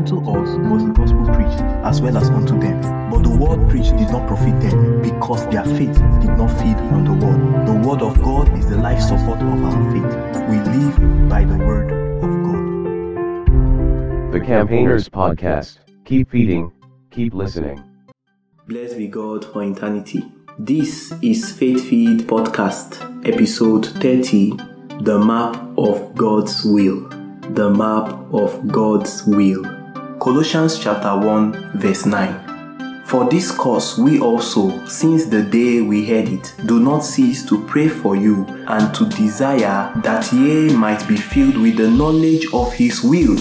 Unto us was the gospel preached, as well as unto them. But the word preached did not profit them, because their faith did not feed on the word. The word of God is the life support of our faith. We live by the word of God. The Campaigners Podcast. Keep feeding, keep listening. Blessed be God for eternity. This is Faith Feed Podcast, episode 30, The Map of God's Will. The Map of God's Will. Colossians chapter 1, verse 9. For this cause we also, since the day we heard it, do not cease to pray for you, and to desire that ye might be filled with the knowledge of His will.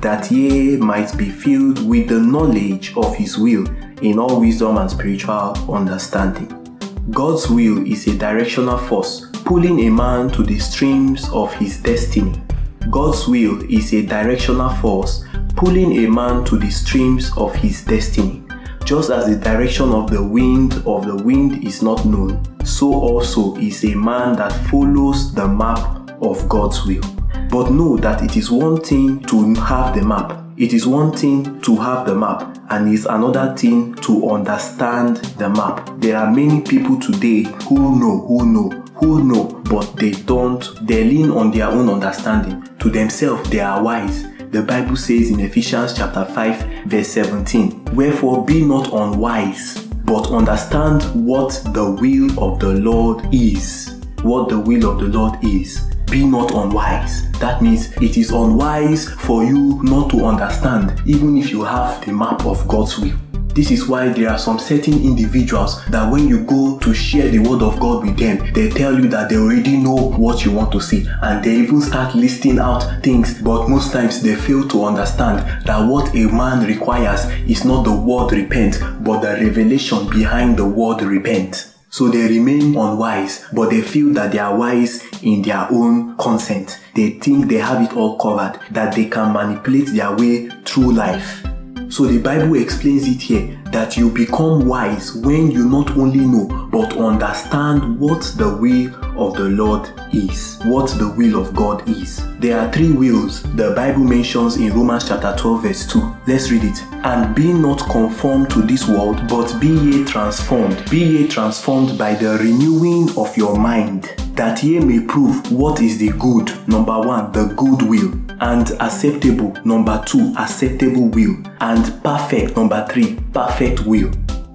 That ye might be filled with the knowledge of His will, in all wisdom and spiritual understanding. God's will is a directional force pulling a man to the streams of his destiny. God's will is a directional force pulling a man to the streams of his destiny. Just as the direction of the wind is not known, so also is a man that follows the map of God's will. But know that it is one thing to have the map. It is one thing to have the map, and it's another thing to understand the map. There are many people today who know, but they don't. They lean on their own understanding. To themselves, they are wise. The Bible says in Ephesians chapter 5, verse 17, "Wherefore be not unwise, but understand what the will of the Lord is." What the will of the Lord is. Be not unwise. That means it is unwise for you not to understand, even if you have the map of God's will. This is why there are some certain individuals that when you go to share the word of God with them, they tell you that they already know what you want to see, and they even start listing out things, but most times they fail to understand that what a man requires is not the word repent, but the revelation behind the word repent. So they remain unwise, but they feel that they are wise in their own consent. They think they have it all covered, that they can manipulate their way through life. So the Bible explains it here, that you become wise when you not only know, but understand what the will of the Lord is. What the will of God is. There are three wills the Bible mentions in Romans chapter 12 verse 2. Let's read it. And be not conformed to this world, but be ye transformed. Be ye transformed by the renewing of your mind, that ye may prove what is the good, number one, the good will, and acceptable, number two, acceptable will, and perfect, number three, perfect will.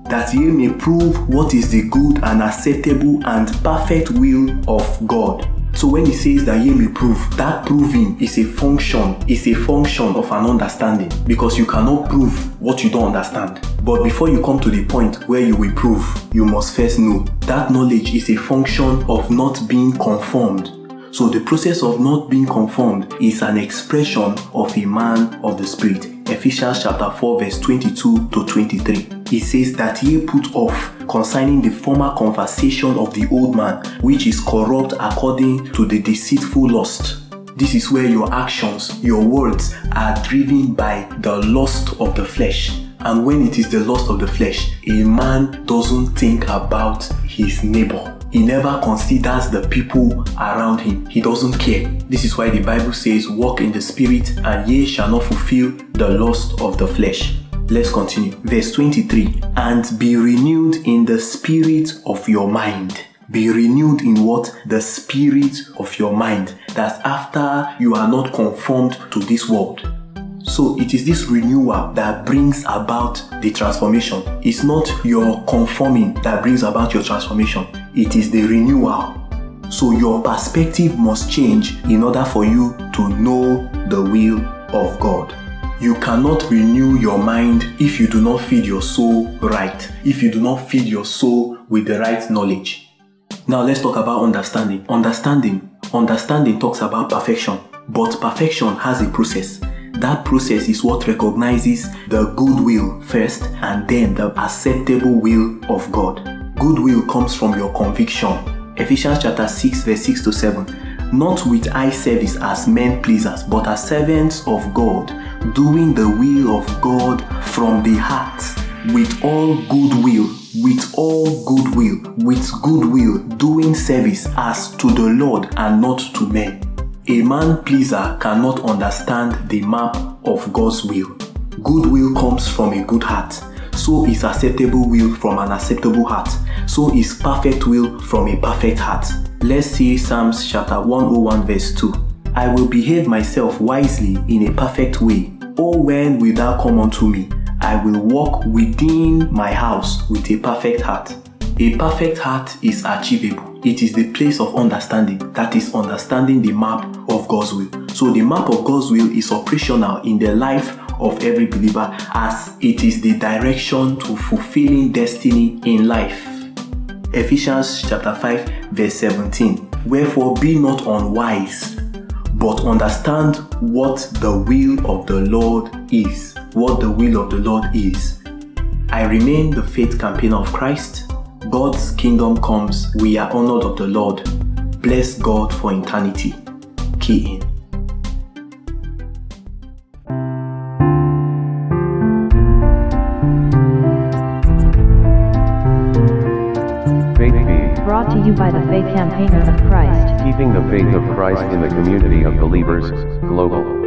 That ye may prove what is the good and acceptable and perfect will of God. So when it says that ye may prove, that proving is a function of an understanding, because you cannot prove what you don't understand. But before you come to the point where you will prove, you must first know. That knowledge is a function of not being conformed. So the process of not being conformed is an expression of a man of the Spirit. Ephesians chapter 4 verse 22 to 23. It says that ye put off concerning the former conversation of the old man, which is corrupt according to the deceitful lust. This is where your actions, your words are driven by the lust of the flesh. And when it is the lust of the flesh, a man doesn't think about his neighbor. He never considers the people around him. He doesn't care. This is why the Bible says, walk in the Spirit, and ye shall not fulfill the lust of the flesh. Let's continue. Verse 23. And be renewed in the spirit of your mind. Be renewed in what? The spirit of your mind. That's after you are not conformed to this world. So it is this renewal that brings about the transformation. It's not your conforming that brings about your transformation. It is the renewal. So your perspective must change in order for you to know the will of God. You cannot renew your mind if you do not feed your soul right, if you do not feed your soul with the right knowledge. Now let's talk about understanding. Understanding talks about perfection, but perfection has a process. That process is what recognizes the good will first, and then the acceptable will of God. Good will comes from your conviction. Ephesians chapter 6 verse 6 to 7. Not with eye service as men pleasers, but as servants of God, doing the will of God from the heart, with all goodwill, doing service as to the Lord and not to men. A man pleaser cannot understand the map of God's will. Good will comes from a good heart. So is acceptable will from an acceptable heart. So is perfect will from a perfect heart. Let's see Psalms chapter 101 verse 2. I will behave myself wisely in a perfect way. Oh, when wilt thou come unto me? I will walk within my house with a perfect heart. A perfect heart is achievable. It is the place of understanding, that is understanding the map of God's will. So the map of God's will is operational in the life of every believer, as it is the direction to fulfilling destiny in life. Ephesians chapter 5 verse 17. Wherefore be not unwise, but understand what the will of the Lord is. What the will of the Lord is. I remain the Faith Campaigner of Christ. God's kingdom comes. We are honored of the Lord. Bless God for eternity. Key In. Brought to you by the Faith Campaigners of Christ. Keeping the faith of Christ in the community of believers, global.